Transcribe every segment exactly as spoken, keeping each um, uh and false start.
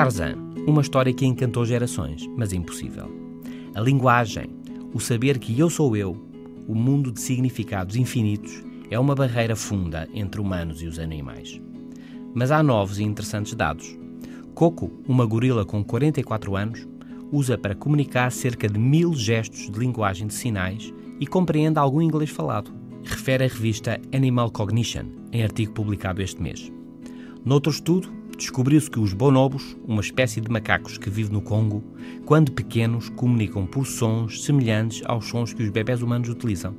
Tarzan, uma história que encantou gerações, mas é impossível. A linguagem, o saber que eu sou eu, o mundo de significados infinitos, é uma barreira funda entre humanos e os animais. Mas há novos e interessantes dados. Coco, uma gorila com quarenta e quatro anos, usa para comunicar cerca de mil gestos de linguagem de sinais e compreende algum inglês falado, refere a revista Animal Cognition, em artigo publicado este mês. Noutro estudo, descobriu-se que os bonobos, uma espécie de macacos que vive no Congo, quando pequenos, comunicam por sons semelhantes aos sons que os bebés humanos utilizam.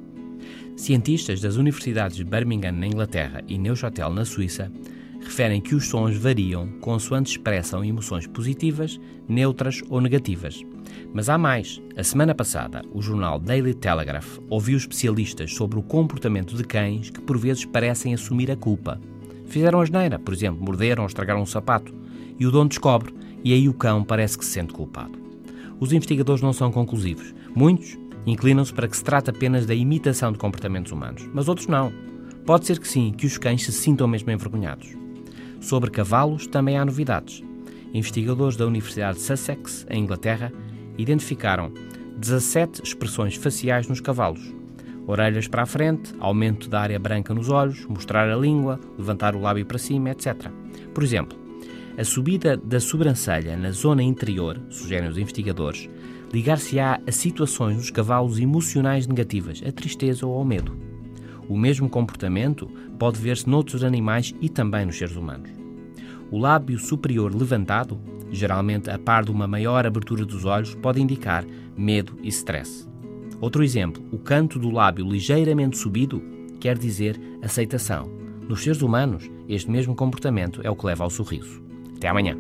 Cientistas das universidades de Birmingham, na Inglaterra, e Neuchâtel, na Suíça, referem que os sons variam consoante expressam emoções positivas, neutras ou negativas. Mas há mais. A semana passada, o jornal Daily Telegraph ouviu especialistas sobre o comportamento de cães que por vezes parecem assumir a culpa. Fizeram asneira, por exemplo, morderam ou estragaram um sapato, e o dono descobre, e aí o cão parece que se sente culpado. Os investigadores não são conclusivos. Muitos inclinam-se para que se trate apenas da imitação de comportamentos humanos, mas outros não. Pode ser que sim, que os cães se sintam mesmo envergonhados. Sobre cavalos também há novidades. Investigadores da Universidade de Sussex, em Inglaterra, identificaram dezassete expressões faciais nos cavalos. Orelhas para a frente, aumento da área branca nos olhos, mostrar a língua, levantar o lábio para cima, etcétera. Por exemplo, a subida da sobrancelha na zona interior, sugerem os investigadores, ligar-se-á a situações dos cavalos emocionais negativas, a tristeza ou ao medo. O mesmo comportamento pode ver-se noutros animais e também nos seres humanos. O lábio superior levantado, geralmente a par de uma maior abertura dos olhos, pode indicar medo e stress. Outro exemplo, o canto do lábio ligeiramente subido quer dizer aceitação. Nos seres humanos, este mesmo comportamento é o que leva ao sorriso. Até amanhã.